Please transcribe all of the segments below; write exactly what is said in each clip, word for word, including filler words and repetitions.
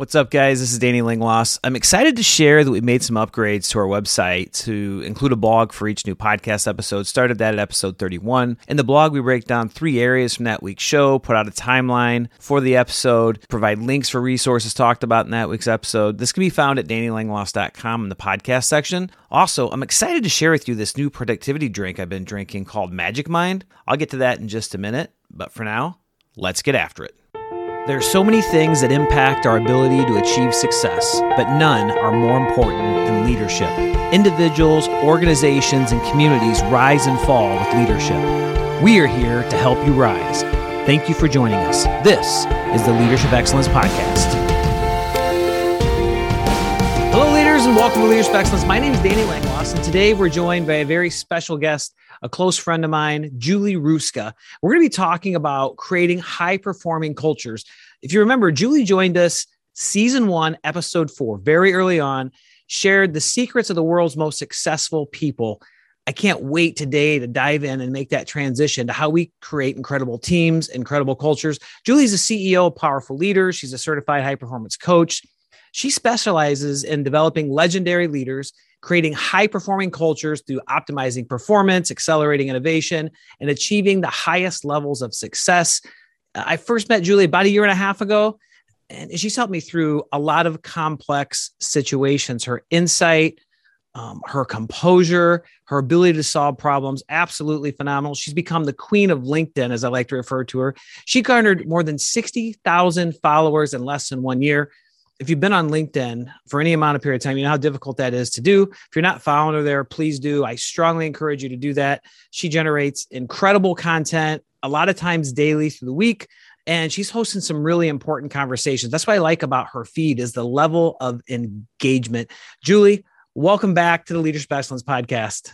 What's up, guys? This is Danny Langloss. I'm excited to share that we made some upgrades to our website to include a blog for each new podcast episode. Started that at episode thirty-one. In the blog, we break down three areas from that week's show, put out a timeline for the episode, provide links for resources talked about in that week's episode. This can be found at danny langloss dot com in the podcast section. Also, I'm excited to share with you this new productivity drink I've been drinking called Magic Mind. I'll get to that in just a minute, but for now, let's get after it. There are so many things that impact our ability to achieve success, but none are more important than leadership. Individuals, organizations, and communities rise and fall with leadership. We are here to help you rise. Thank you for joining us. This is the Leadership Excellence Podcast. Hello, leaders, and welcome to Leadership Excellence. My name is Danny Langloss, and today we're joined by a very special guest, a close friend of mine, Julie Hruska. We're going to be talking about creating high-performing cultures. If you remember, Julie joined us season one, episode four, very early on, shared the secrets of the world's most successful people. I can't wait today to dive in and make that transition to how we create incredible teams, incredible cultures. Julie's a C E O of Powerful Leaders. She's a certified high-performance coach. She specializes in developing legendary leaders, creating high-performing cultures through optimizing performance, accelerating innovation, and achieving the highest levels of success. I first met Julie about a year and a half ago, and she's helped me through a lot of complex situations. Her insight, um, her composure, her ability to solve problems, absolutely phenomenal. She's become the queen of LinkedIn, as I like to refer to her. She garnered more than sixty thousand followers in less than one year. If you've been on LinkedIn for any amount of period of time, you know how difficult that is to do. If you're not following her there, please do. I strongly encourage you to do that. She generates incredible content a lot of times daily through the week, and she's hosting some really important conversations. That's what I like about her feed is the level of engagement. Julie, welcome back to the Leadership Excellence Podcast.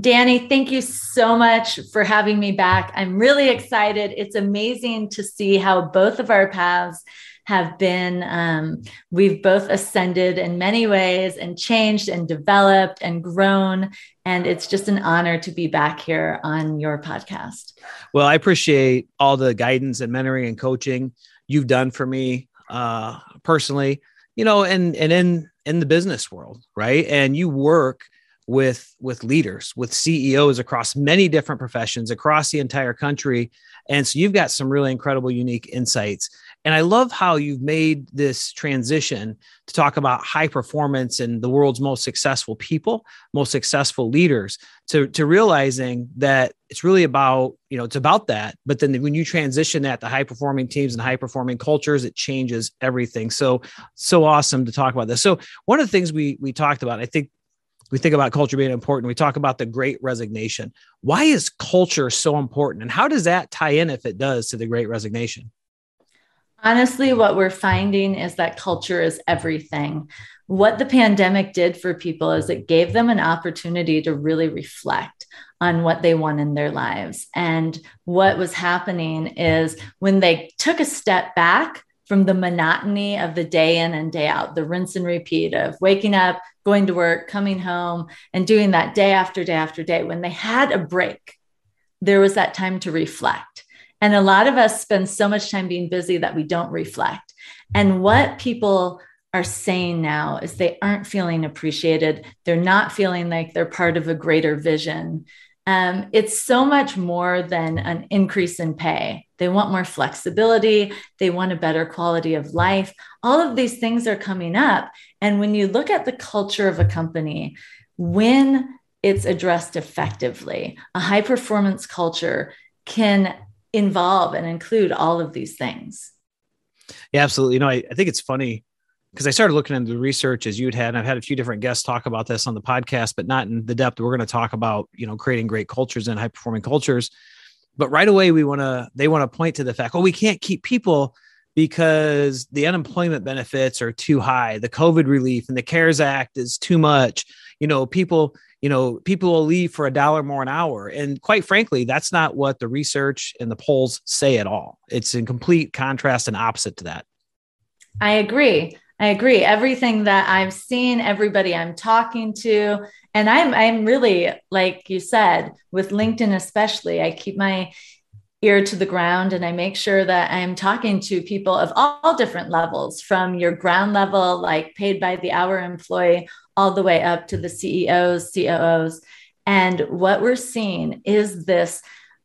Danny, thank you so much for having me back. I'm really excited. It's amazing to see how both of our paths have been, um, we've both ascended in many ways and changed and developed and grown. And it's just an honor to be back here on your podcast. Well, I appreciate all the guidance and mentoring and coaching you've done for me uh, personally, you know, and, and in, in the business world, right? And you work with, with leaders, with C E Os across many different professions across the entire country. And so you've got some really incredible, unique insights. And I love how you've made this transition to talk about high performance and the world's most successful people, most successful leaders, to, to realizing that it's really about, you know, it's about that. But then when you transition that to high performing teams and high performing cultures, it changes everything. So, so awesome to talk about this. So one of the things we we talked about, I think we think about culture being important. We talk about the Great Resignation. Why is culture so important? And how does that tie in, if it does, to the Great Resignation? Honestly, what we're finding is that culture is everything. What the pandemic did for people is it gave them an opportunity to really reflect on what they want in their lives. And what was happening is when they took a step back from the monotony of the day in and day out, the rinse and repeat of waking up, going to work, coming home, and doing that day after day after day, when they had a break, there was that time to reflect. And a lot of us spend so much time being busy that we don't reflect. And what people are saying now is they aren't feeling appreciated. They're not feeling like they're part of a greater vision. Um, it's so much more than an increase in pay. They want more flexibility. They want a better quality of life. All of these things are coming up. And when you look at the culture of a company, when it's addressed effectively, a high performance culture can involve and include all of these things. Yeah, absolutely. You know, I, I think it's funny because I started looking into the research as you'd had, and I've had a few different guests talk about this on the podcast, but not in the depth we're going to talk about, you know, creating great cultures and high performing cultures. But right away, we want to, they want to point to the fact, oh, we can't keep people because the unemployment benefits are too high. The COVID relief and the CARES Act is too much. You know, people, you know, people will leave for a dollar more an hour. And quite frankly, that's not what the research and the polls say at all. It's in complete contrast and opposite to that. I agree. I agree. Everything that I've seen, everybody I'm talking to, and I'm, I'm really, like you said, with LinkedIn, especially, I keep my ear to the ground, and I make sure that I'm talking to people of all different levels, from your ground level, like paid by the hour employee, all the way up to the C E Os, C O Os. And what we're seeing is this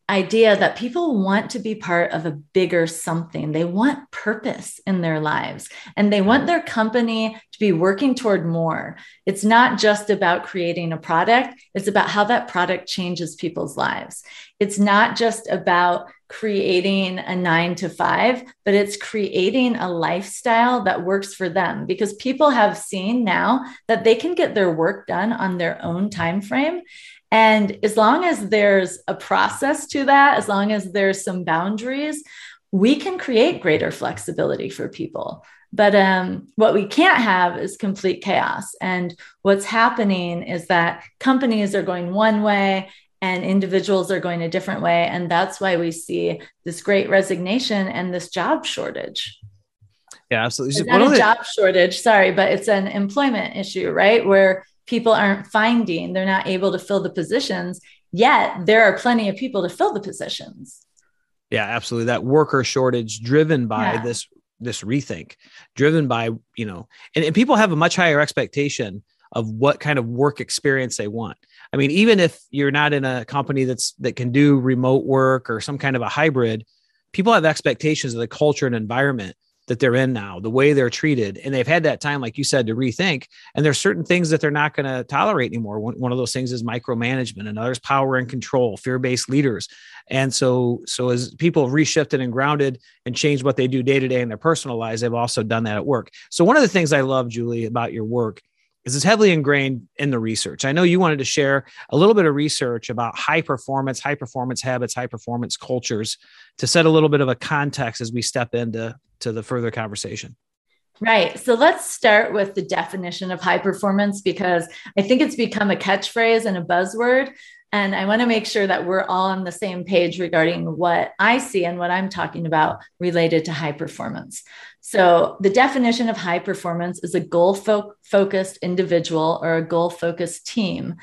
idea that people want to be part of a bigger something. They want purpose in their lives, and they want their company to be working toward more. It's not just about creating a product. It's about how that product changes people's lives. It's not just about creating a nine to five, but it's creating a lifestyle that works for them, because people have seen now that they can get their work done on their own time frame. And as long as there's a process to that, as long as there's some boundaries, we can create greater flexibility for people. But um, what we can't have is complete chaos. And what's happening is that companies are going one way and individuals are going a different way. And that's why we see this great resignation and this job shortage. Yeah, absolutely. It's not a job shortage, sorry, but it's an employment issue, right? Where people aren't finding, they're not able to fill the positions, yet there are plenty of people to fill the positions. Yeah, absolutely. That worker shortage driven by yeah. this, this rethink, driven by, you know, and, and people have a much higher expectation of what kind of work experience they want. I mean, even if you're not in a company that's, that can do remote work or some kind of a hybrid, people have expectations of the culture and environment that they're in now, the way they're treated. And they've had that time, like you said, to rethink. And there's certain things that they're not going to tolerate anymore. One, one of those things is micromanagement, and others power and control, fear-based leaders. And so, so as people have reshifted and grounded and changed what they do day to day in their personal lives, they've also done that at work. So one of the things I love, Julie, about your work is it's heavily ingrained in the research. I know you wanted to share a little bit of research about high performance, high performance habits, high performance cultures to set a little bit of a context as we step into to the further conversation. Right. So let's start with the definition of high performance, because I think it's become a catchphrase and a buzzword. And I want to make sure that we're all on the same page regarding what I see and what I'm talking about related to high performance. So the definition of high performance is a goal-focused individual or a goal-focused team.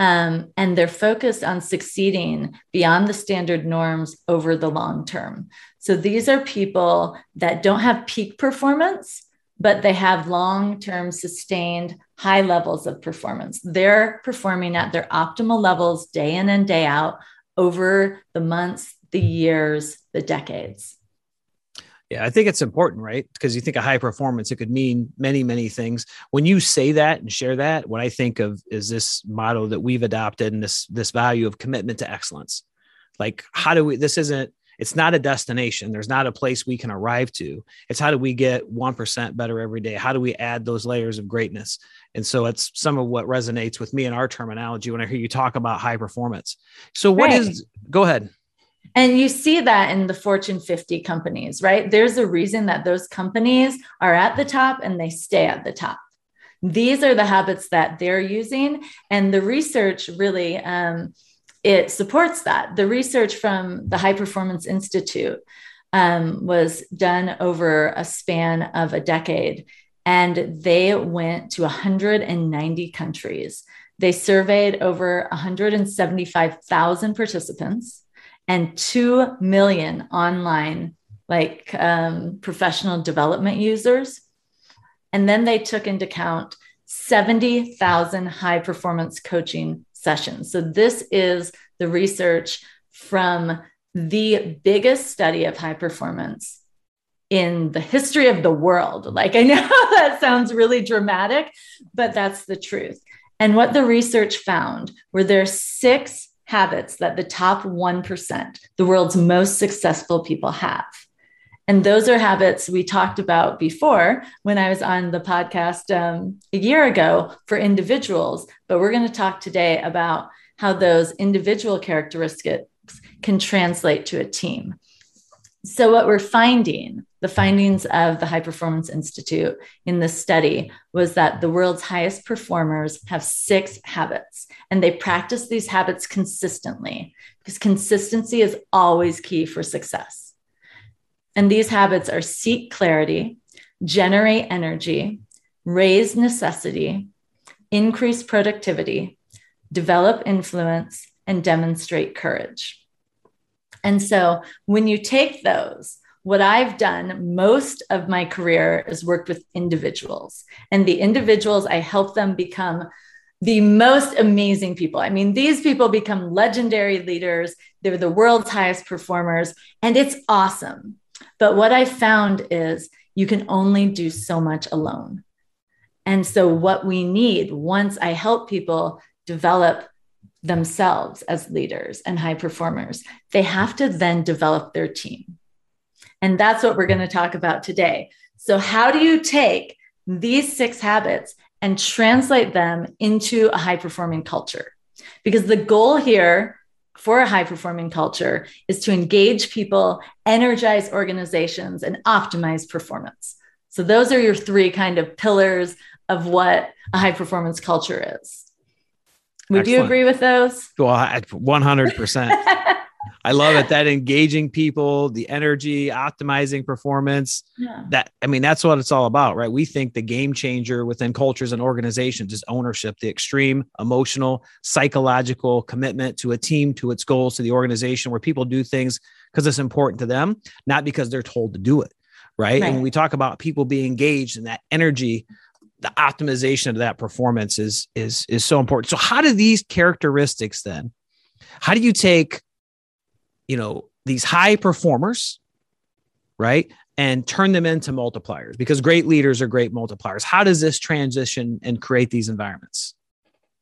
Um, and they're focused on succeeding beyond the standard norms over the long term. So these are people that don't have peak performance, but they have long-term sustained high levels of performance. They're performing at their optimal levels day in and day out over the months, the years, the decades. Yeah, I think it's important, right? Because you think of high performance, it could mean many, many things. When you say that and share that, what I think of is this motto that we've adopted and this, this value of commitment to excellence. Like, how do we, this isn't, it's not a destination. There's not a place we can arrive to. It's how do we get one percent better every day? How do we add those layers of greatness? And so it's some of what resonates with me in our terminology when I hear you talk about high performance. So what right. is, go ahead. And you see that in the Fortune fifty companies, right? There's a reason that those companies are at the top and they stay at the top. These are the habits that they're using. And the research really, um, it supports that. The research from the High Performance Institute um, was done over a span of a decade. And they went to one hundred ninety countries. They surveyed over one hundred seventy-five thousand participants. And two million online, like um, professional development users. And then they took into account seventy thousand high performance coaching sessions. So this is the research from the biggest study of high performance in the history of the world. Like, I know that sounds really dramatic, but that's the truth. And what the research found were there six habits that the top one percent, the world's most successful people have. And those are habits we talked about before when I was on the podcast um, a year ago for individuals, but we're going to talk today about how those individual characteristics can translate to a team. So what we're finding, the findings of the High Performance Institute in this study, was that the world's highest performers have six habits, and they practice these habits consistently, because consistency is always key for success. And these habits are seek clarity, generate energy, raise necessity, increase productivity, develop influence, and demonstrate courage. And so when you take those, what I've done most of my career is worked with individuals, and the individuals, I help them become the most amazing people. I mean, these people become legendary leaders. They're the world's highest performers, and it's awesome. But what I found is you can only do so much alone. And so what we need, once I help people develop themselves as leaders and high performers, they have to then develop their team. And that's what we're going to talk about today. So how do you take these six habits and translate them into a high-performing culture? Because the goal here for a high-performing culture is to engage people, energize organizations, and optimize performance. So those are your three kind of pillars of what a high-performance culture is. Would Excellent. You agree with those? Well, one hundred percent. I love it. That engaging people, the energy, optimizing performance. Yeah. That, I mean, that's what it's all about, right? We think the game changer within cultures and organizations is ownership, the extreme emotional, psychological commitment to a team, to its goals, to the organization, where people do things because it's important to them, not because they're told to do it, right? right. And when we talk about people being engaged and that energy, the optimization of that performance is, is, is so important. So how do these characteristics then, how do you take you know, these high performers, right? And turn them into multipliers, because great leaders are great multipliers. How does this transition and create these environments?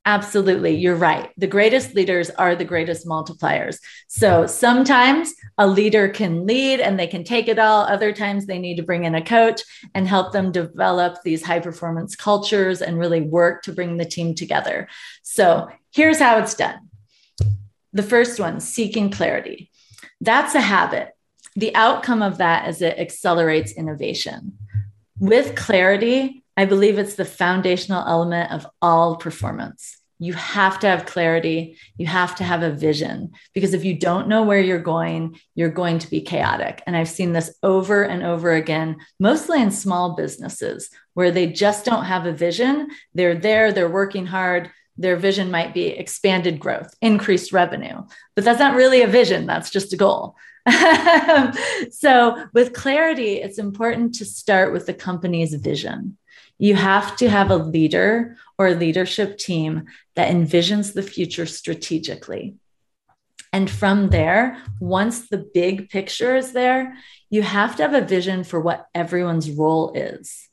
Absolutely. You're right. The greatest leaders are the greatest multipliers. So sometimes a leader can lead and they can take it all. Other times they need to bring in a coach and help them develop these high performance cultures and really work to bring the team together. So here's how it's done. The first one, seeking clarity. That's a habit. The outcome of that is it accelerates innovation. With clarity, I believe it's the foundational element of all performance. You have to have clarity. You have to have a vision, because if you don't know where you're going, you're going to be chaotic. And I've seen this over and over again, mostly in small businesses where they just don't have a vision. They're there, they're working hard. Their vision might be expanded growth, increased revenue, but that's not really a vision. That's just a goal. So with clarity, it's important to start with the company's vision. You have to have a leader or a leadership team that envisions the future strategically. And from there, once the big picture is there, you have to have a vision for what everyone's role is.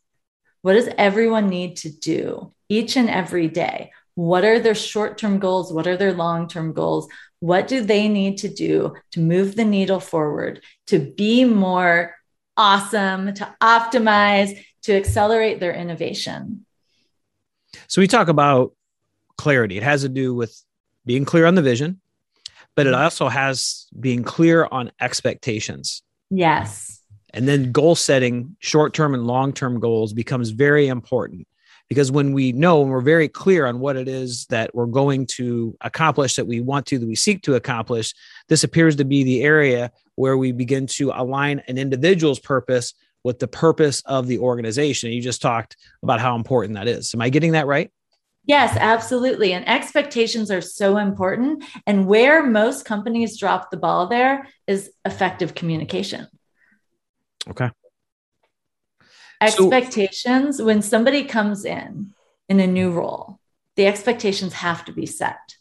What does everyone need to do each and every day? What are their short-term goals? What are their long-term goals? What do they need to do to move the needle forward, to be more awesome, to optimize, to accelerate their innovation? So we talk about clarity. It has to do with being clear on the vision, but it also has being clear on expectations. Yes. And then goal setting, short-term and long-term goals becomes very important. Because when we know and we're very clear on what it is that we're going to accomplish, that we want to, that we seek to accomplish, this appears to be the area where we begin to align an individual's purpose with the purpose of the organization. You just talked about how important that is. Am I getting that right? Yes, absolutely. And expectations are so important. And where most companies drop the ball there is effective communication. Okay. Expectations, when somebody comes in, in a new role, the expectations have to be set.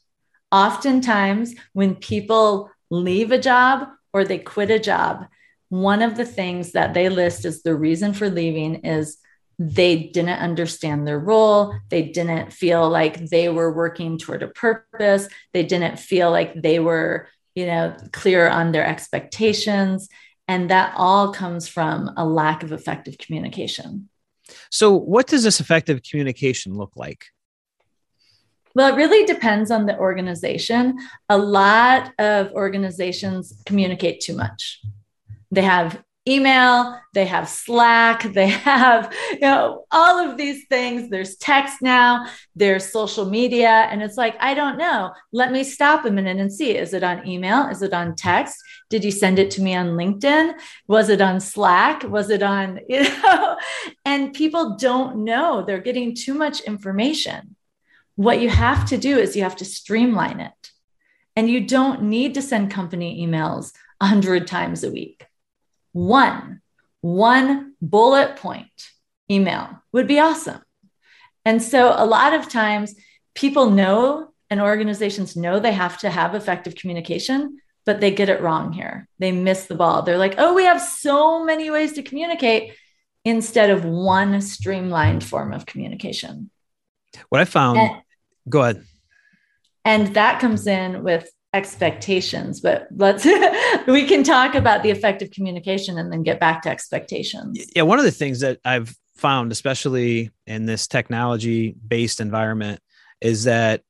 Oftentimes when people leave a job or they quit a job, one of the things that they list as the reason for leaving is they didn't understand their role. They didn't feel like they were working toward a purpose. They didn't feel like they were, you know, clear on their expectations. And that all comes from a lack of effective communication. So what does this effective communication look like? Well, it really depends on the organization. A lot of organizations communicate too much. They have email, they have Slack, they have, you know, all of these things. There's text now, there's social media. And it's like, I don't know. Let me stop a minute and see, is it on email? Is it on text? Did you send it to me on LinkedIn? Was it on Slack? Was it on, you know, and people don't know. They're getting too much information. What you have to do is you have to streamline it. And you don't need to send company emails one hundred times a week. One, one bullet point email would be awesome. And so a lot of times people know and organizations know they have to have effective communication, but they get it wrong here. They miss the ball. They're like, oh, we have so many ways to communicate instead of one streamlined form of communication. What I found, and, go ahead. And that comes in with expectations, but let's, we can talk about the effective communication and then get back to expectations. Yeah. One of the things that I've found, especially in this technology-based environment, is that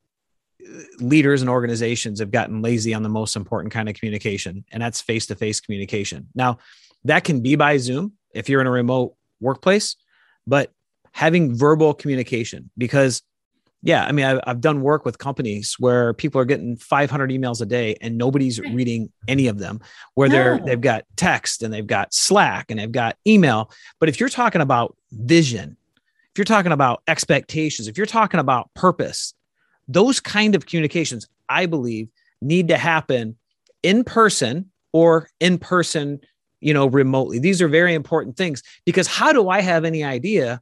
leaders and organizations have gotten lazy on the most important kind of communication, and that's face-to-face communication. Now, that can be by Zoom if you're in a remote workplace, but having verbal communication, because yeah, I mean, I've, I've done work with companies where people are getting five hundred emails a day and nobody's reading any of them, where no. they're, they've got text and they've got Slack and they've got email. But if you're talking about vision, if you're talking about expectations, if you're talking about purpose, those kind of communications, I believe, need to happen in person or in person, you know, remotely. These are very important things, because how do I have any idea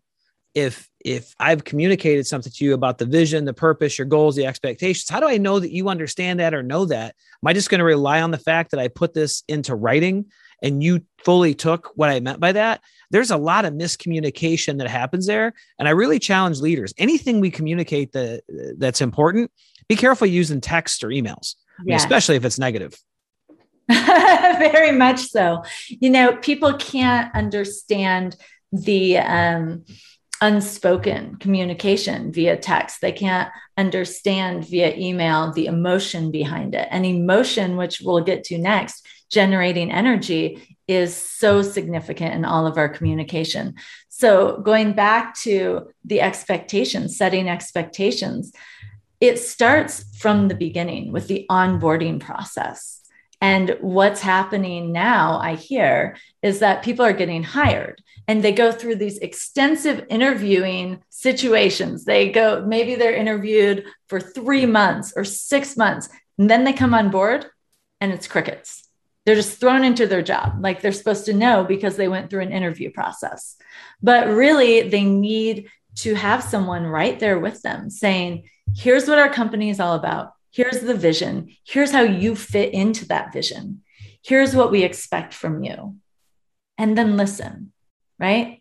if if I've communicated something to you about the vision, the purpose, your goals, the expectations? How do I know that you understand that or know that? Am I just going to rely on the fact that I put this into writing and you fully took what I meant by that? There's a lot of miscommunication that happens there. And I really challenge leaders, anything we communicate that that's important, be careful using text or emails, yes. I mean, especially if it's negative. Very much so. You know, people can't understand the um, unspoken communication via text. They can't understand via email the emotion behind it. And emotion, which we'll get to next, generating energy, is so significant in all of our communication. So going back to the expectations, setting expectations, it starts from the beginning with the onboarding process. And what's happening now, I hear, is that people are getting hired and they go through these extensive interviewing situations. They go, maybe they're interviewed for three months or six months, and then they come on board and it's crickets. They're just thrown into their job like they're supposed to know because they went through an interview process. But really, they need to have someone right there with them saying, here's what our company is all about. Here's the vision. Here's how you fit into that vision. Here's what we expect from you. And then listen, right?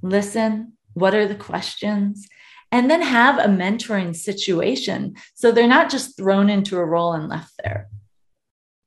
Listen. What are the questions? And then have a mentoring situation, so they're not just thrown into a role and left there.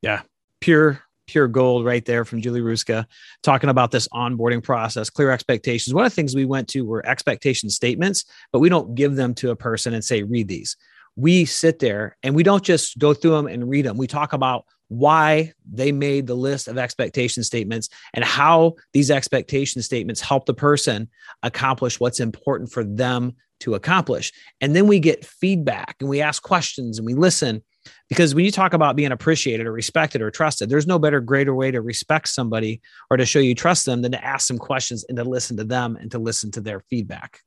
Yeah. Pure, pure gold right there from Julie Hruska, talking about this onboarding process, clear expectations. One of the things we went to were expectation statements, but we don't give them to a person and say, read these. We sit there and we don't just go through them and read them. We talk about why they made the list of expectation statements and how these expectation statements help the person accomplish what's important for them to accomplish. And then we get feedback and we ask questions and we listen, because when you talk about being appreciated or respected or trusted, there's no better, greater way to respect somebody or to show you trust them than to ask them questions and to listen to them and to listen to their feedback.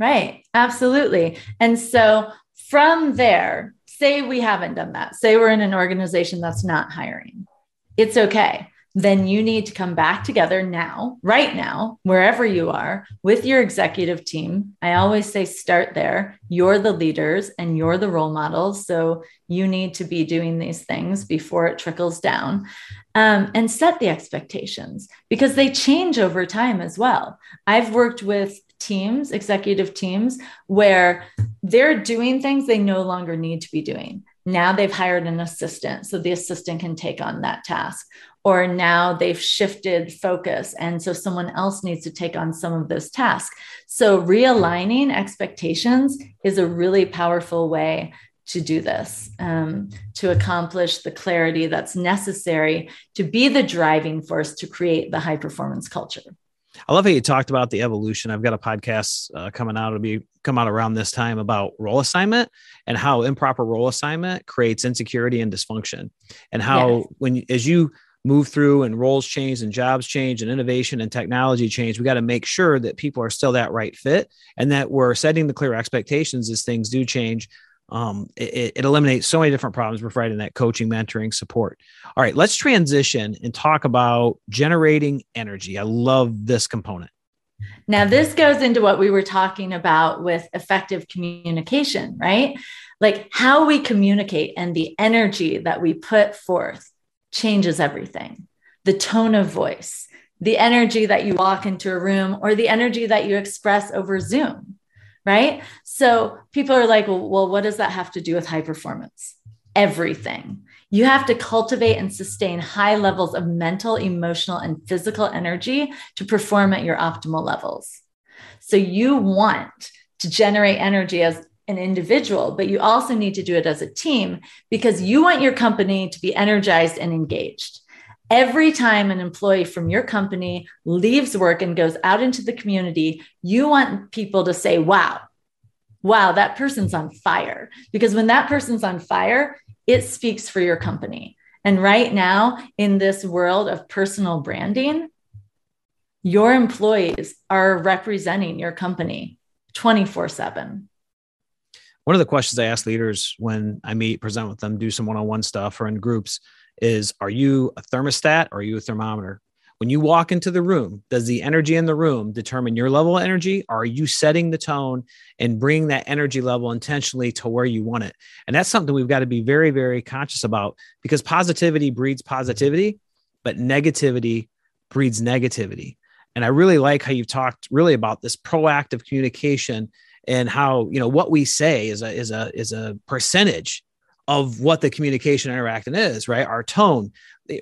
Right. Absolutely. And so from there, say we haven't done that. Say we're in an organization that's not hiring. It's okay. Then you need to come back together now, right now, wherever you are, with your executive team. I always say start there. You're the leaders and you're the role models. So you need to be doing these things before it trickles down, um, and set the expectations, because they change over time as well. I've worked with teams, executive teams, where they're doing things they no longer need to be doing. Now they've hired an assistant, so the assistant can take on that task. Or now they've shifted focus, and so someone else needs to take on some of those tasks. So realigning expectations is a really powerful way to do this, um, to accomplish the clarity that's necessary to be the driving force to create the high performance culture. I love how you talked about the evolution. I've got a podcast uh, coming out. It'll be come out around this time about role assignment and how improper role assignment creates insecurity and dysfunction, and how yes. when as you move through and roles change and jobs change and innovation and technology change, we got to make sure that people are still that right fit and that we're setting the clear expectations as things do change Um, it, it eliminates so many different problems providing that coaching, mentoring, support. All right, let's transition and talk about generating energy. I love this component. Now, this goes into what we were talking about with effective communication, right? Like how we communicate and the energy that we put forth changes everything. The tone of voice, the energy that you walk into a room, or the energy that you express over Zoom, right? So people are like, well, what does that have to do with high performance? Everything. You have to cultivate and sustain high levels of mental, emotional, and physical energy to perform at your optimal levels. So you want to generate energy as an individual, but you also need to do it as a team because you want your company to be energized and engaged. Every time an employee from your company leaves work and goes out into the community, you want people to say, wow, wow, that person's on fire. Because when that person's on fire, it speaks for your company. And right now in this world of personal branding, your employees are representing your company twenty-four seven. One of the questions I ask leaders when I meet, present with them, do some one-on-one stuff or in groups is, are you a thermostat or are you a thermometer? When you walk into the room, does the energy in the room determine your level of energy? Or are you setting the tone and bringing that energy level intentionally to where you want it? And that's something we've got to be very, very conscious about because positivity breeds positivity, but negativity breeds negativity. And I really like how you've talked really about this proactive communication and how, you know, what we say is a, is a, is a percentage of what the communication interaction is, right? Our tone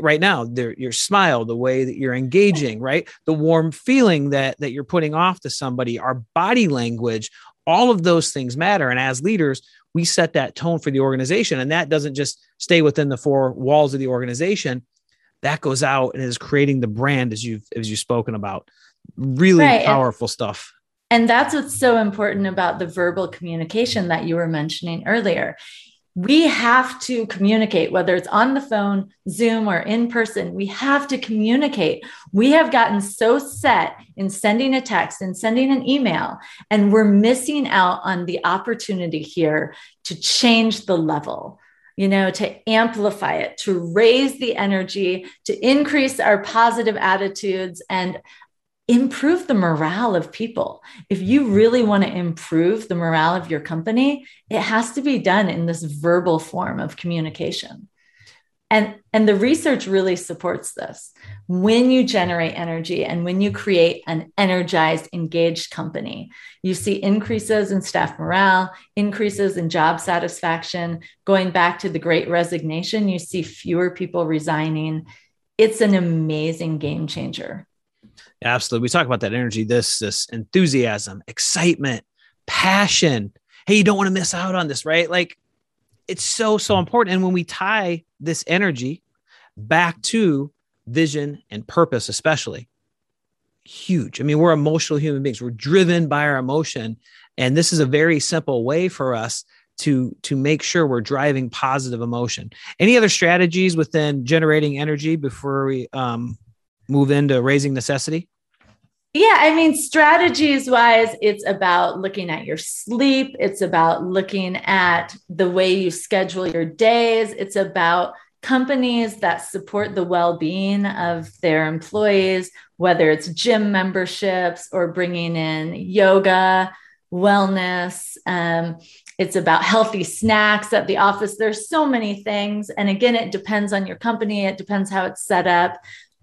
right now, your smile, the way that you're engaging, right? The warm feeling that, that you're putting off to somebody, our body language, all of those things matter. And as leaders, we set that tone for the organization. And that doesn't just stay within the four walls of the organization. That goes out and is creating the brand as you've, as you've spoken about. Really right. Powerful stuff. And that's what's so important about the verbal communication that you were mentioning earlier. We have to communicate, whether it's on the phone, Zoom, or in person. We have to communicate. We have gotten so set in sending a text and sending an email, and we're missing out on the opportunity here to change the level, you know, to amplify it, to raise the energy, to increase our positive attitudes and improve the morale of people. If you really want to improve the morale of your company, it has to be done in this verbal form of communication. And, and the research really supports this. When you generate energy and when you create an energized, engaged company, you see increases in staff morale, increases in job satisfaction. Going back to the Great Resignation, you see fewer people resigning. It's an amazing game changer. Absolutely. We talk about that energy, this, this enthusiasm, excitement, passion. Hey, you don't want to miss out on this, right? Like it's so, so important. And when we tie this energy back to vision and purpose, especially huge. I mean, we're emotional human beings. We're driven by our emotion. And this is a very simple way for us to, to make sure we're driving positive emotion. Any other strategies within generating energy before we, um, move into raising necessity? Yeah. I mean, strategies wise, it's about looking at your sleep. It's about looking at the way you schedule your days. It's about companies that support the well-being of their employees, whether it's gym memberships or bringing in yoga, wellness. Um, It's about healthy snacks at the office. There's so many things. And again, it depends on your company. It depends how it's set up.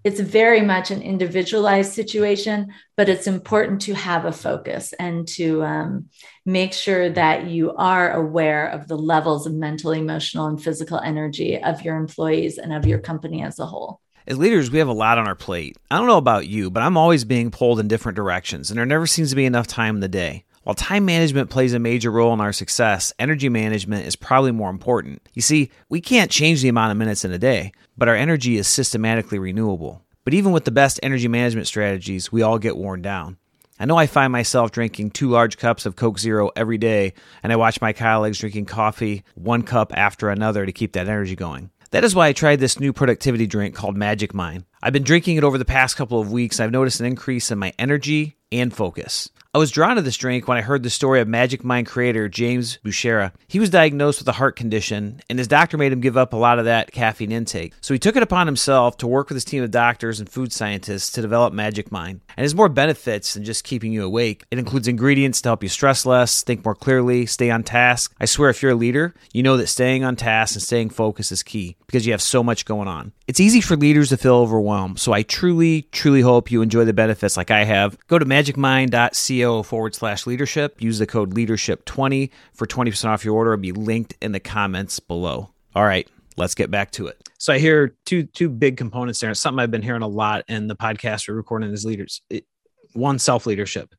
It's very much an individualized situation, but it's important to have a focus and to um, make sure that you are aware of the levels of mental, emotional, and physical energy of your employees and of your company as a whole. As leaders, we have a lot on our plate. I don't know about you, but I'm always being pulled in different directions, and there never seems to be enough time in the day. While time management plays a major role in our success, energy management is probably more important. You see, we can't change the amount of minutes in a day, but our energy is systematically renewable. But even with the best energy management strategies, we all get worn down. I know I find myself drinking two large cups of Coke Zero every day, and I watch my colleagues drinking coffee one cup after another to keep that energy going. That is why I tried this new productivity drink called Magic Mind. I've been drinking it over the past couple of weeks. I've noticed an increase in my energy and focus. I was drawn to this drink when I heard the story of Magic Mind creator James Bouchera. He was diagnosed with a heart condition, and his doctor made him give up a lot of that caffeine intake. So he took it upon himself to work with his team of doctors and food scientists to develop Magic Mind. And there's more benefits than just keeping you awake. It includes ingredients to help you stress less, think more clearly, stay on task. I swear, if you're a leader, you know that staying on task and staying focused is key because you have so much going on. It's easy for leaders to feel overwhelmed, so I truly, truly hope you enjoy the benefits like I have. Go to MagicMind.co forward slash leadership. Use the code leadership twenty for twenty percent off your order. It'll be linked in the comments below. All right, let's get back to it. So I hear two two big components there. It's something I've been hearing a lot in the podcast we're recording as leaders. It, one, self-leadership.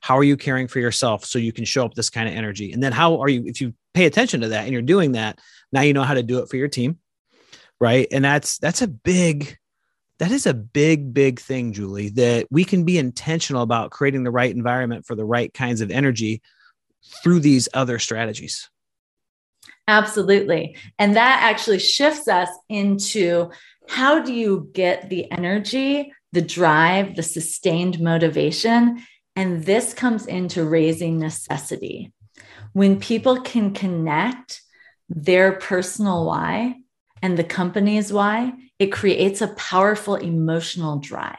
How are you caring for yourself so you can show up this kind of energy? And then how are you, if you pay attention to that and you're doing that, now you know how to do it for your team, right? And that's, that's a big, that is a big, big thing, Julie, that we can be intentional about creating the right environment for the right kinds of energy through these other strategies. Absolutely. And that actually shifts us into how do you get the energy, the drive, the sustained motivation. And this comes into raising necessity. When people can connect their personal why and the company's why, it creates a powerful emotional drive.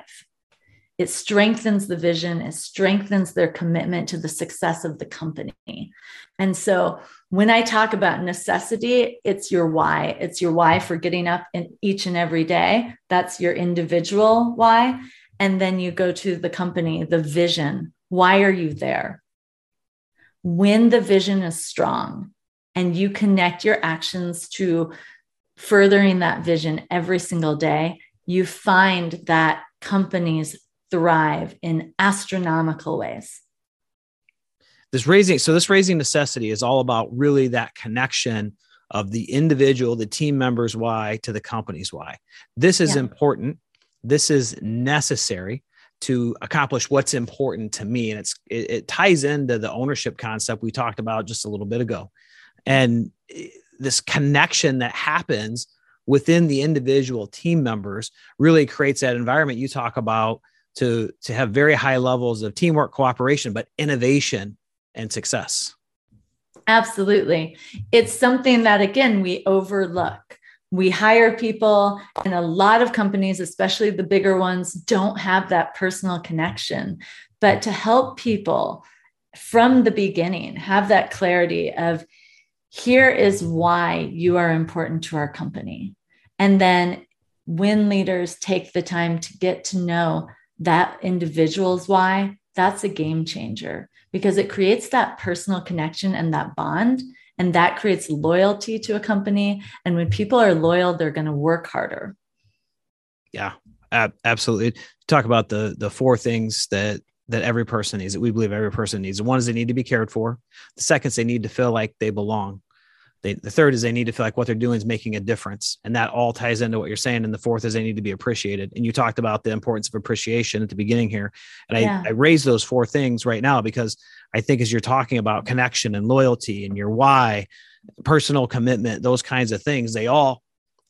It strengthens the vision. It strengthens their commitment to the success of the company. And so when I talk about necessity, it's your why. It's your why for getting up in each and every day. That's your individual why. And then you go to the company, the vision. Why are you there? When the vision is strong and you connect your actions to furthering that vision every single day, you find that companies thrive in astronomical ways. This raising, so this raising necessity is all about really that connection of the individual, the team members' why to the company's why. This is yeah. important. This is necessary to accomplish what's important to me. And it's, it, it ties into the ownership concept we talked about just a little bit ago. And this connection that happens within the individual team members really creates that environment you talk about to, to have very high levels of teamwork, cooperation, but innovation and success. Absolutely. It's something that, again, we overlook. We hire people, and a lot of companies, especially the bigger ones, don't have that personal connection. But to help people from the beginning have that clarity of here is why you are important to our company. And then when leaders take the time to get to know that individual's why, that's a game changer because it creates that personal connection and that bond. And that creates loyalty to a company. And when people are loyal, they're going to work harder. Yeah, ab- absolutely. Talk about the the four things that that every person needs, that we believe every person needs. One is they need to be cared for. The second is they need to feel like they belong. They, the third is they need to feel like what they're doing is making a difference. And that all ties into what you're saying. And the fourth is they need to be appreciated. And you talked about the importance of appreciation at the beginning here. And yeah. I, I raise those four things right now because I think as you're talking about connection and loyalty and your why, personal commitment, those kinds of things, they all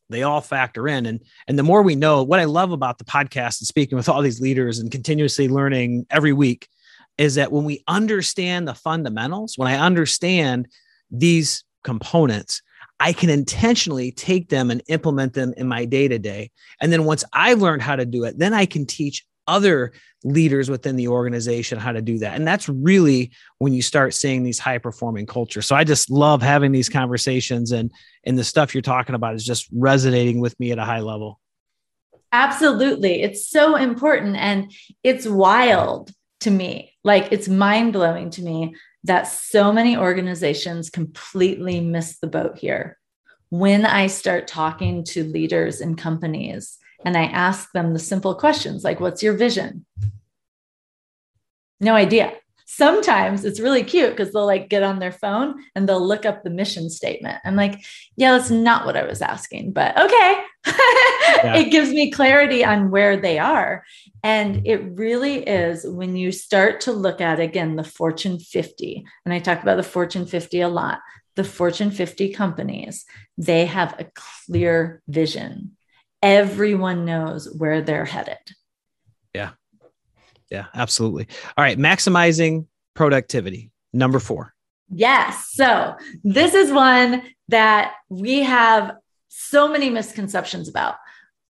they all factor in. And, and the more we know, what I love about the podcast and speaking with all these leaders and continuously learning every week is that when we understand the fundamentals, when I understand these components, I can intentionally take them and implement them in my day-to-day. And then once I've learned how to do it, then I can teach other leaders within the organization how to do that. And that's really when you start seeing these high-performing cultures. So I just love having these conversations, and, and the stuff you're talking about is just resonating with me at a high level. Absolutely. It's so important. And it's wild to me. Like, it's mind-blowing to me that so many organizations completely miss the boat here. When I start talking to leaders and companies and I ask them the simple questions like, what's your vision? No idea. Sometimes it's really cute because they'll like get on their phone and they'll look up the mission statement. I'm like, yeah, that's not what I was asking, but okay. Yeah. It gives me clarity on where they are. And it really is when you start to look at, again, the Fortune fifty, and I talk about the Fortune fifty a lot, the Fortune fifty companies, they have a clear vision. Everyone knows where they're headed. Yeah. Yeah, absolutely. All right. Maximizing productivity. Number four. Yes. So this is one that we have so many misconceptions about.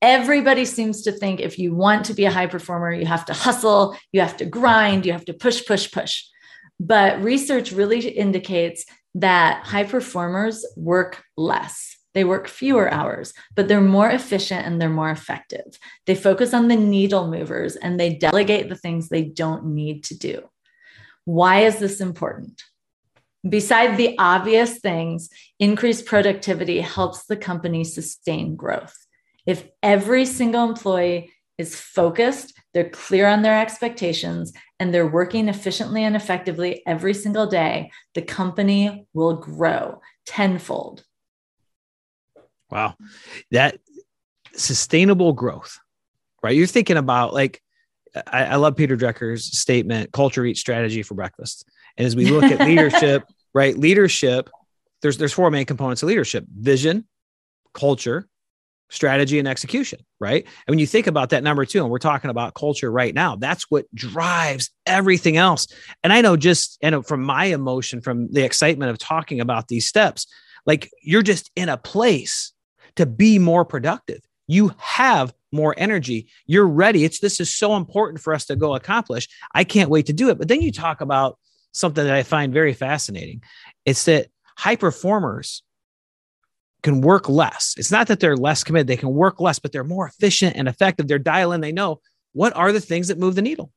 Everybody seems to think if you want to be a high performer, you have to hustle, you have to grind, you have to push, push, push. But research really indicates that high performers work less. They work fewer hours, but they're more efficient and they're more effective. They focus on the needle movers and they delegate the things they don't need to do. Why is this important? Besides the obvious things, increased productivity helps the company sustain growth. If every single employee is focused, they're clear on their expectations, and they're working efficiently and effectively every single day, the company will grow tenfold. Wow. That sustainable growth, right? You're thinking about, like, I, I love Peter Drucker's statement, culture eats strategy for breakfast. And as we look at leadership, right? Leadership, there's, there's four main components of leadership: vision, culture, strategy, and execution, right? And when you think about that number two, and we're talking about culture right now, that's what drives everything else. And I know just I know from my emotion, from the excitement of talking about these steps, like, you're just in a place to be more productive. You have more energy. You're ready. It's, this is so important for us to go accomplish. I can't wait to do it. But then you talk about something that I find very fascinating. It's that high performers can work less. It's not that they're less committed. They can work less, but they're more efficient and effective. They're dial in. They know what are the things that move the needle,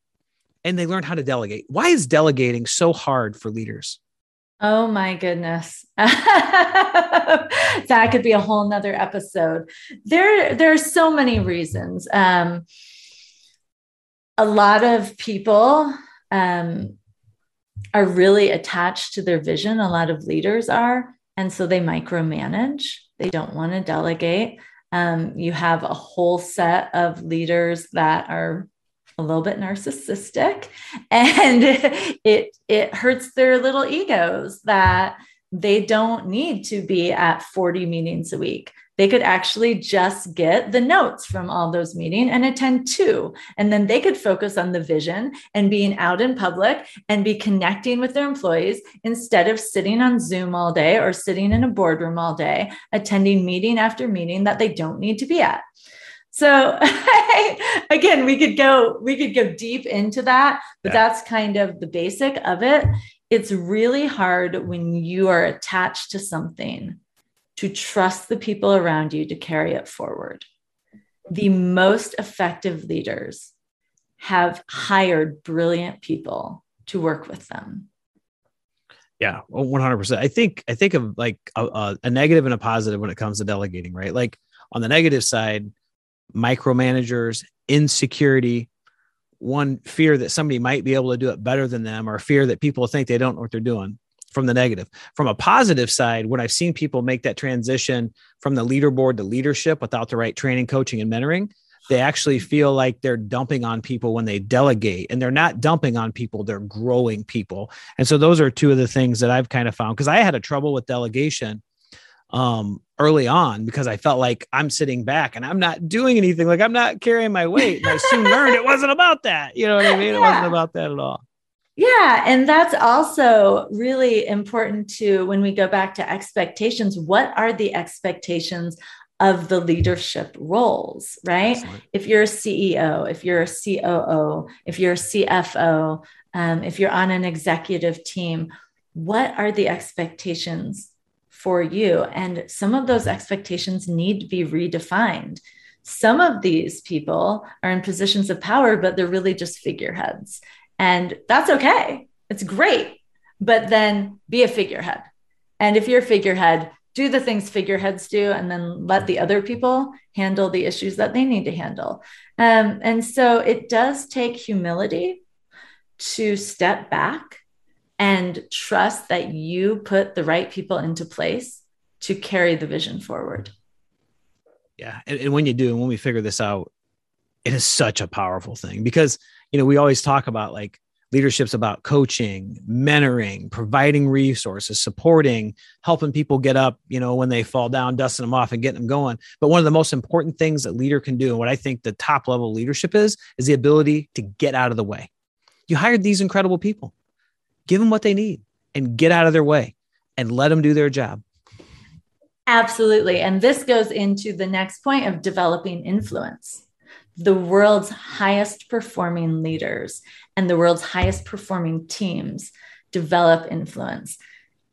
and they learn how to delegate. Why is delegating so hard for leaders? Oh my goodness. That could be a whole nother episode. There, there are so many reasons. Um, a lot of people, um, are really attached to their vision. A lot of leaders are. And so they micromanage. They don't want to delegate. Um, you have a whole set of leaders that are a little bit narcissistic, and it, it hurts their little egos that they don't need to be at forty meetings a week. They could actually just get the notes from all those meetings and attend two. And then they could focus on the vision and being out in public and be connecting with their employees instead of sitting on Zoom all day or sitting in a boardroom all day, attending meeting after meeting that they don't need to be at. So again, we could go, we could go deep into that, but yeah, that's kind of the basic of it. It's really hard when you are attached to something to trust the people around you to carry it forward. The most effective leaders have hired brilliant people to work with them. Yeah, one hundred percent. I think, I think of like a, a negative and a positive when it comes to delegating, right? Like, on the negative side, micromanagers, insecurity, one fear that somebody might be able to do it better than them, or fear that people think they don't know what they're doing. From the negative. From a positive side, when I've seen people make that transition from the leaderboard to leadership without the right training, coaching, and mentoring, they actually feel like they're dumping on people when they delegate, and they're not dumping on people. They're growing people. And so those are two of the things that I've kind of found, because I had a trouble with delegation um, early on, because I felt like I'm sitting back and I'm not doing anything. Like, I'm not carrying my weight. And I soon learned it wasn't about that. You know what I mean? Yeah. It wasn't about that at all. Yeah. And that's also really important too. When we go back to expectations, what are the expectations of the leadership roles, right? Excellent. If you're a C E O, if you're a C O O, if you're a C F O, um, if you're on an executive team, what are the expectations for you? And some of those expectations need to be redefined. Some of these people are in positions of power, but they're really just figureheads. And that's okay. It's great. But then be a figurehead. And if you're a figurehead, do the things figureheads do, and then let the other people handle the issues that they need to handle. Um, and so it does take humility to step back and trust that you put the right people into place to carry the vision forward. Yeah. And, and when you do, and when we figure this out, it is such a powerful thing, because, you know, we always talk about, like, leadership's about coaching, mentoring, providing resources, supporting, helping people get up, you know, when they fall down, dusting them off and getting them going. But one of the most important things a leader can do, and what I think the top level leadership is, is the ability to get out of the way. You hired these incredible people. Give them what they need and get out of their way and let them do their job. Absolutely. And this goes into the next point of developing influence. The world's highest performing leaders and the world's highest performing teams develop influence.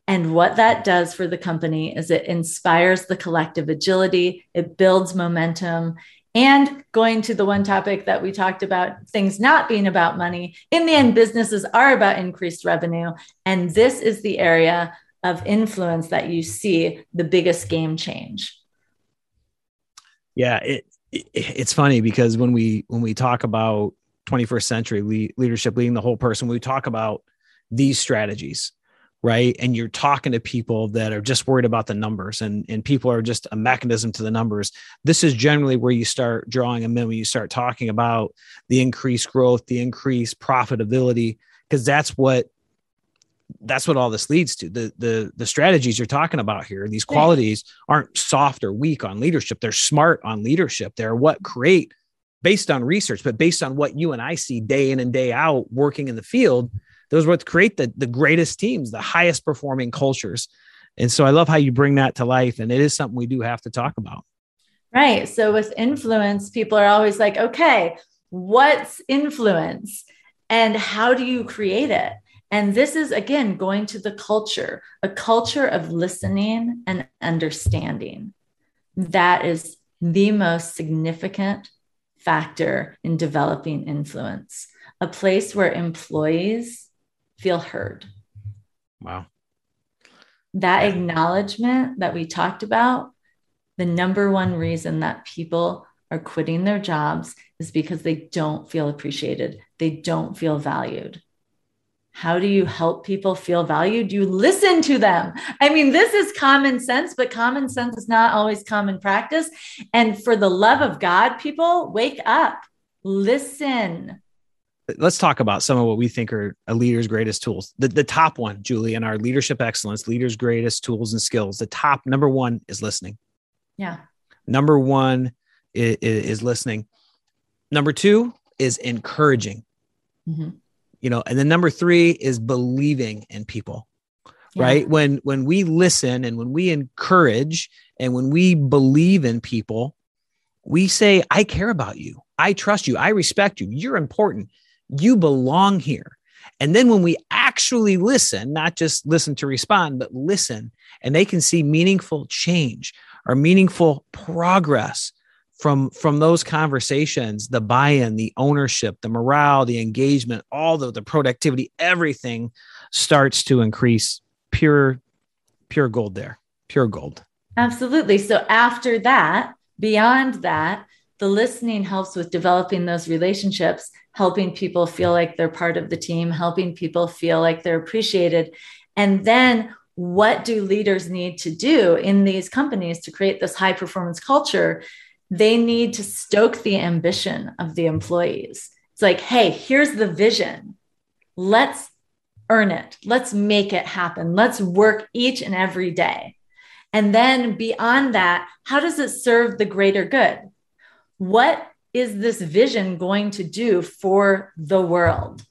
And what that does for the company is it inspires the collective agility, it builds momentum, and going to the one topic that we talked about, things not being about money, in the end, businesses are about increased revenue. And this is the area of influence that you see the biggest game change. Yeah, it, it, it's funny because when we when we talk about twenty-first century le- leadership, leading the whole person, we talk about these strategies, right? And you're talking to people that are just worried about the numbers and, and people are just a mechanism to the numbers. This is generally where you start drawing them in when you start talking about the increased growth, the increased profitability, because that's what that's what all this leads to. The, the, the strategies you're talking about here, these qualities aren't soft or weak on leadership. They're smart on leadership. They're what create, based on research, but based on what you and I see day in and day out working in the field, those are what create the, the greatest teams, the highest performing cultures. And so I love how you bring that to life. And it is something we do have to talk about. Right. So with influence, people are always like, okay, what's influence and how do you create it? And this is, again, going to the culture, a culture of listening and understanding. That is the most significant factor in developing influence, a place where employees feel heard. Wow. That acknowledgement that we talked about, the number one reason that people are quitting their jobs is because they don't feel appreciated. They don't feel valued. How do you help people feel valued? You listen to them. I mean, this is common sense, but common sense is not always common practice. And for the love of God, people, wake up, listen. Let's talk about some of what we think are a leader's greatest tools. The, the top one, Julie, in our leadership excellence, leaders' greatest tools and skills. The top number one is listening. Yeah. Number one is, is listening. Number two is encouraging. Mm-hmm. You know, and then number three is believing in people, yeah. right? When, when we listen and when we encourage and when we believe in people, we say, I care about you. I trust you. I respect you. You're important. You belong here. And then when we actually listen, not just listen to respond, but listen, and they can see meaningful change or meaningful progress from, from those conversations, the buy-in, the ownership, the morale, the engagement, all the, the productivity, everything starts to increase. Pure, pure gold there, pure gold. Absolutely. So after that, beyond that, the listening helps with developing those relationships, helping people feel like they're part of the team, helping people feel like they're appreciated. And then what do leaders need to do in these companies to create this high performance culture? They need to stoke the ambition of the employees. It's like, hey, here's the vision. Let's earn it. Let's make it happen. Let's work each and every day. And then beyond that, how does it serve the greater good? What is this vision going to do for the world?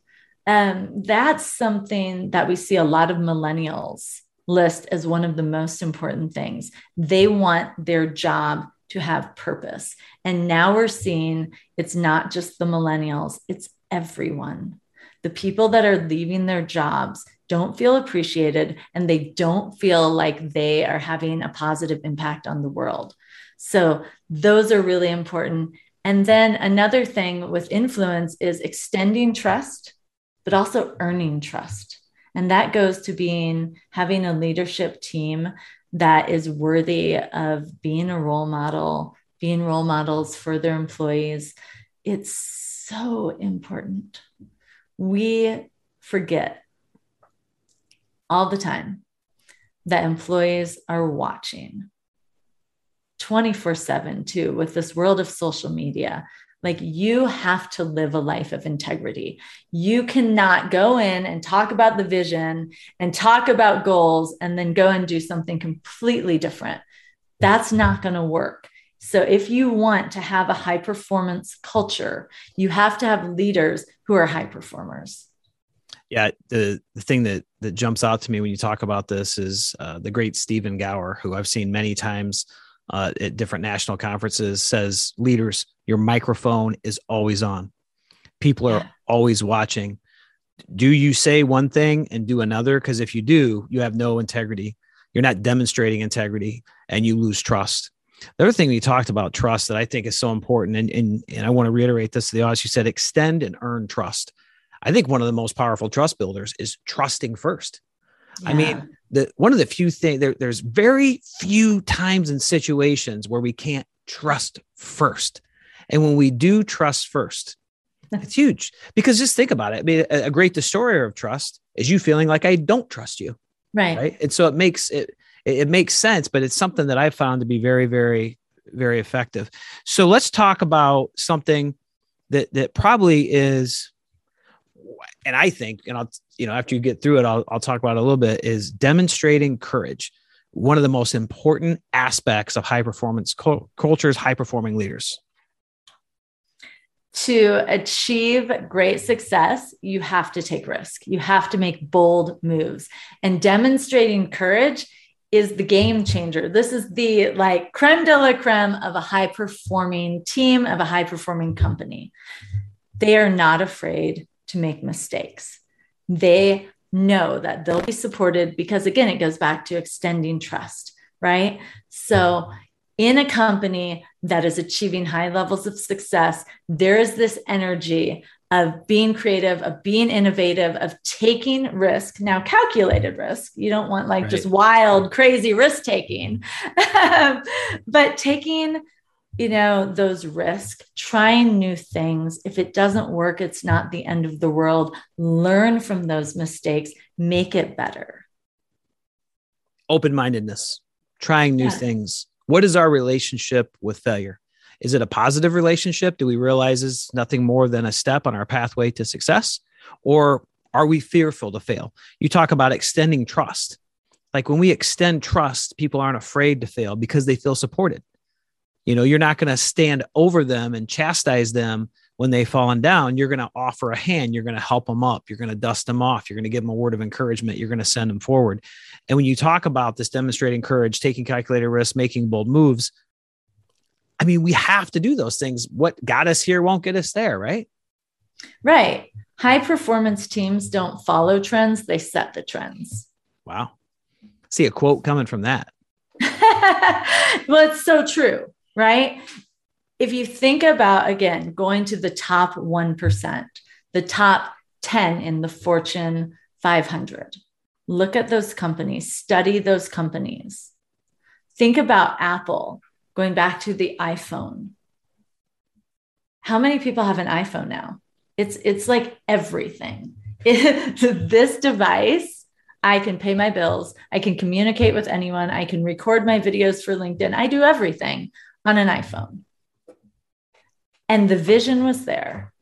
Um, that's something that we see a lot of millennials list as one of the most important things. They want their job to have purpose. And now we're seeing it's not just the millennials, it's everyone. The people that are leaving their jobs don't feel appreciated and they don't feel like they are having a positive impact on the world. So those are really important. And then another thing with influence is extending trust, but also earning trust. And that goes to being, having a leadership team that is worthy of being a role model, being role models for their employees. It's so important. We forget all the time that employees are watching twenty-four seven too, with this world of social media. Like, you have to live a life of integrity. You cannot go in and talk about the vision and talk about goals and then go and do something completely different. That's not going to work. So if you want to have a high performance culture, you have to have leaders who are high performers. Yeah, the, the thing that that jumps out to me when you talk about this is uh, the great Stephen Gower, who I've seen many times uh, at different national conferences, says, leaders, your microphone is always on. People are yeah. always watching. Do you say one thing and do another? Because if you do, you have no integrity. You're not demonstrating integrity and you lose trust. The other thing we talked about, trust, that I think is so important, and, and, and I want to reiterate this to the audience, you said extend and earn trust. I think one of the most powerful trust builders is trusting first. Yeah. I mean, the, one of the few things, there, there's very few times and situations where we can't trust first. And when we do trust first, it's huge. Because just think about it. I mean, a, a great destroyer of trust is you feeling like I don't trust you. Right. right? And so it makes it, it makes sense, but it's something that I found to be very, very, very effective. So let's talk about something that, that probably is, and I think, and I'll, you know, after you get through it, I'll, I'll talk about it a little bit, is demonstrating courage. One of the most important aspects of high performance co- cultures, high performing leaders. To achieve great success, you have to take risk. You have to make bold moves, and demonstrating courage is the game changer. This is the like creme de la creme of a high performing team, of a high performing company. They are not afraid to make mistakes. They know that they'll be supported because, again, it goes back to extending trust, right? So in a company that is achieving high levels of success, there is this energy of being creative, of being innovative, of taking risk. Now, calculated risk. You don't want like right. just wild, crazy risk taking, but taking, you know, those risks, trying new things. If it doesn't work, it's not the end of the world. Learn from those mistakes, make it better. Open-mindedness, trying new yeah. things. What is our relationship with failure? Is it a positive relationship? Do we realize it's nothing more than a step on our pathway to success? Or are we fearful to fail? You talk about extending trust. Like when we extend trust, people aren't afraid to fail because they feel supported. You know, you're not going to stand over them and chastise them when they've fallen down. You're going to offer a hand. You're going to help them up. You're going to dust them off. You're going to give them a word of encouragement. You're going to send them forward. And when you talk about this demonstrating courage, taking calculated risks, making bold moves, I mean, we have to do those things. What got us here won't get us there, right? Right. High performance teams don't follow trends. They set the trends. Wow. See a quote coming from that. Well, it's so true, right? If you think about, again, going to the top one percent, the top ten in the Fortune five hundred, look at those companies, study those companies. Think about Apple, going back to the iPhone. How many people have an iPhone now? It's, it's like everything. This device, I can pay my bills. I can communicate with anyone. I can record my videos for LinkedIn. I do everything on an iPhone. And the vision was there,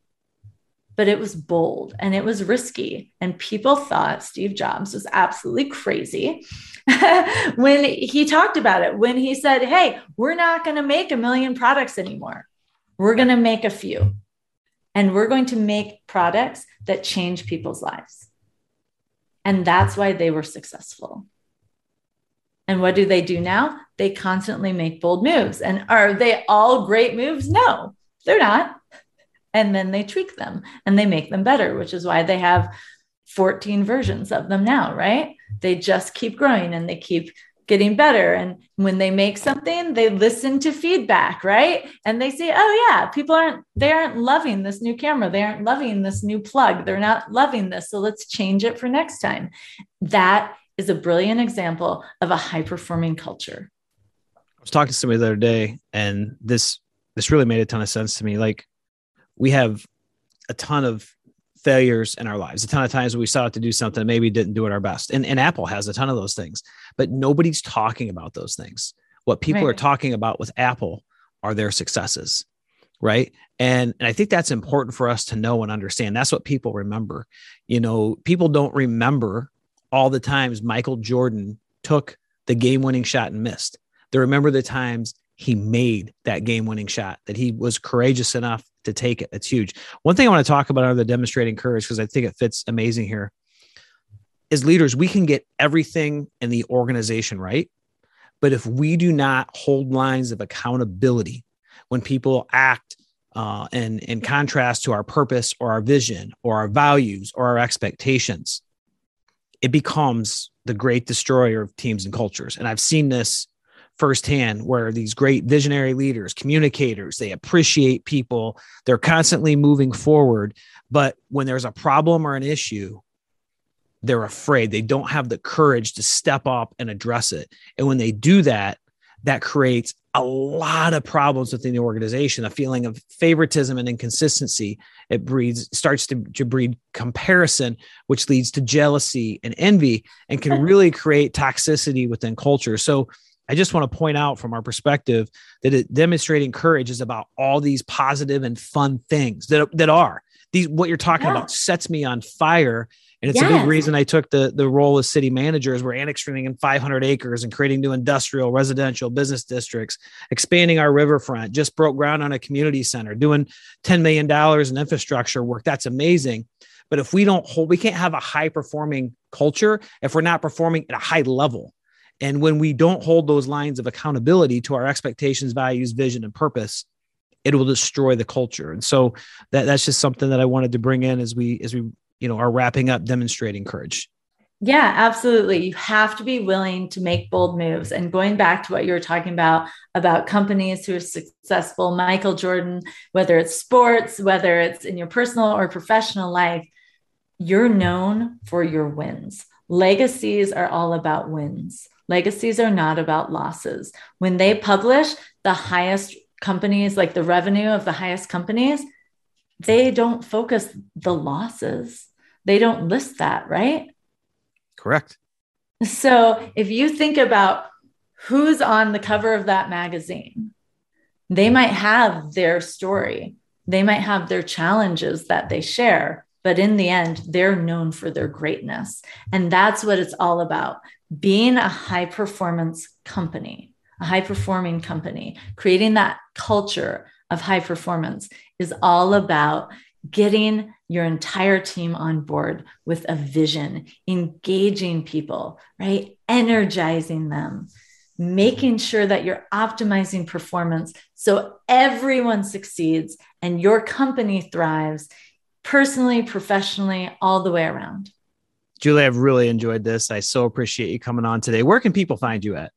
but it was bold and it was risky. And people thought Steve Jobs was absolutely crazy when he talked about it, when he said, hey, we're not going to make a million products anymore. We're going to make a few. And we're going to make products that change people's lives. And that's why they were successful. And what do they do now? They constantly make bold moves. And are they all great moves? No, they're not. And then they tweak them and they make them better, which is why they have fourteen versions of them now, right? They just keep growing and they keep getting better. And when they make something, they listen to feedback, right? And they say, oh yeah, people aren't, they aren't loving this new camera. They aren't loving this new plug. They're not loving this. So let's change it for next time. That is a brilliant example of a high-performing culture. I was talking to somebody the other day, and this, this really made a ton of sense to me. Like we have a ton of failures in our lives, a ton of times we set out to do something, maybe didn't do it our best. And, and Apple has a ton of those things, but nobody's talking about those things. What people right. are talking about with Apple are their successes, right? And, and I think that's important for us to know and understand. That's what people remember. You know, people don't remember all the times Michael Jordan took the game-winning shot and missed. They remember the times he made that game-winning shot, that he was courageous enough to take it. It's huge. One thing I want to talk about are the demonstrating courage, because I think it fits amazing here. as leaders, we can get everything in the organization right. But if we do not hold lines of accountability when people act uh, in, in contrast to our purpose or our vision or our values or our expectations, it becomes the great destroyer of teams and cultures. And I've seen this firsthand where these great visionary leaders, communicators, they appreciate people. They're constantly moving forward. But when there's a problem or an issue, they're afraid. They don't have the courage to step up and address it. And when they do that, that creates a lot of problems within the organization, a feeling of favoritism and inconsistency. It breeds, starts to, to breed comparison, which leads to jealousy and envy and can really create toxicity within culture. So I just want to point out from our perspective that it, demonstrating courage is about all these positive and fun things that, that are these, what you're talking yeah. about sets me on fire. And it's yes. a big reason I took the, the role as city manager is we're annexing in five hundred acres and creating new industrial, residential, business districts, expanding our riverfront, just broke ground on a community center, doing ten million dollars in infrastructure work. That's amazing. But if we don't hold, we can't have a high performing culture if we're not performing at a high level. And when we don't hold those lines of accountability to our expectations, values, vision, and purpose, it will destroy the culture. And so that, that's just something that I wanted to bring in as we, as we, you know, are wrapping up demonstrating courage. Yeah, absolutely. You have to be willing to make bold moves. And going back to what you were talking about, about companies who are successful, Michael Jordan, whether it's sports, whether it's in your personal or professional life, you're known for your wins. Legacies are all about wins. Legacies are not about losses. When they publish the highest companies, like the revenue of the highest companies, they don't focus the losses. They don't list that, right? Correct. So if you think about who's on the cover of that magazine, they might have their story. They might have their challenges that they share, but in the end, they're known for their greatness. And that's what it's all about. Being a high performance company, a high performing company, creating that culture of high performance is all about getting your entire team on board with a vision, engaging people, right? Energizing them, making sure that you're optimizing performance so everyone succeeds and your company thrives personally, professionally, all the way around. Julie, I've really enjoyed this. I so appreciate you coming on today. Where can people find you at?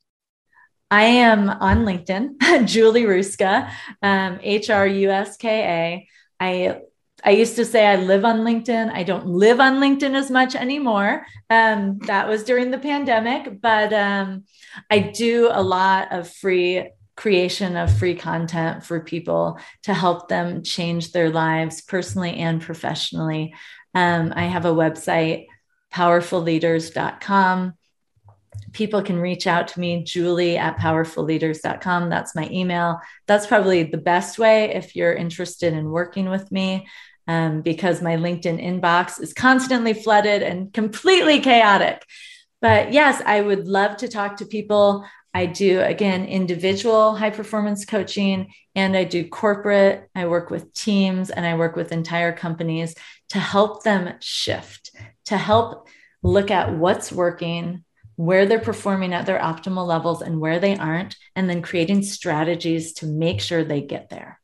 I am on LinkedIn, Julie Hruska, um, H R U S K A. I, I used to say I live on LinkedIn. I don't live on LinkedIn as much anymore. Um, that was during the pandemic, but um, I do a lot of free creation of free content for people to help them change their lives personally and professionally. Um, I have a website, powerful leaders dot com. People can reach out to me, Julie at powerful leaders dot com. That's my email. That's probably the best way if you're interested in working with me, um, because my LinkedIn inbox is constantly flooded and completely chaotic. But yes, I would love to talk to people. I do, again, individual high performance coaching, and I do corporate. I work with teams and I work with entire companies to help them shift, to help look at what's working, where they're performing at their optimal levels and where they aren't, and then creating strategies to make sure they get there.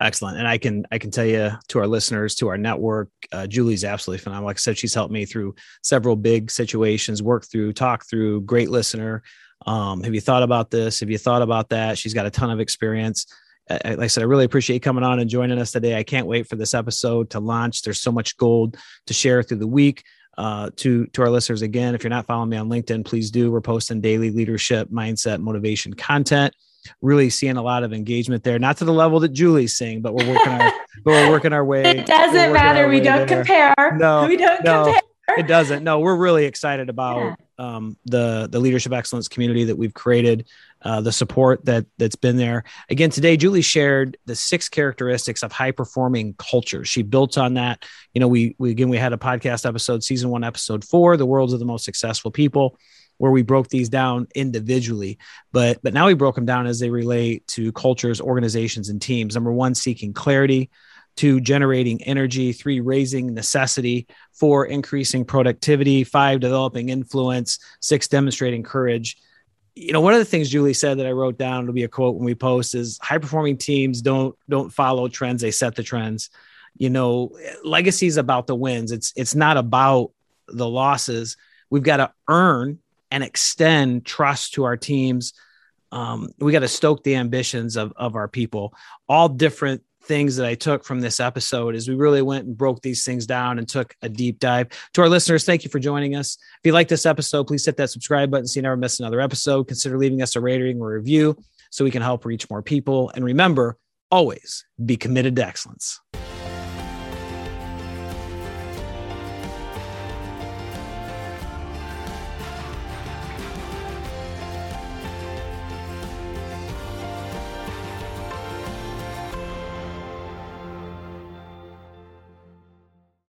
Excellent. And I can, I can tell you, to our listeners, to our network, uh, Julie's absolutely phenomenal. Like I said, she's helped me through several big situations, work through, talk through, great listener. Um, have you thought about this? Have you thought about that? She's got a ton of experience. Like I said, I really appreciate you coming on and joining us today. I can't wait for this episode to launch. There's so much gold to share through the week. Uh, to, to our listeners, again, if you're not following me on LinkedIn, please do. We're posting daily leadership, mindset, motivation content. Really seeing a lot of engagement there, not to the level that Julie's seeing, but we're working our, but we're working our way. It doesn't matter. We don't there. compare. No, we don't no, compare. It doesn't. No, we're really excited about yeah. um, the the leadership excellence community that we've created. Uh, the support that that's been there. Again, today, Julie shared the six characteristics of high performing culture. She built on that. You know, we, we, again, we had a podcast episode, season one, episode four, the worlds of the most successful people, where we broke these down individually, but, but now we broke them down as they relate to cultures, organizations, and teams. Number one, seeking clarity. two, generating energy, three, raising necessity, four, increasing productivity, five, developing influence, six, demonstrating courage. You know, one of the things Julie said that I wrote down, it'll be a quote when we post, is high-performing teams don't don't follow trends, they set the trends. You know, legacy is about the wins. It's it's not about the losses. We've got to earn and extend trust to our teams. Um, we got to stoke the ambitions of, of our people. All different things that I took from this episode is we really went and broke these things down and took a deep dive. To our listeners, thank you for joining us. If you like this episode, please hit that subscribe button so you never miss another episode. Consider leaving us a rating or review so we can help reach more people. And remember, always be committed to excellence.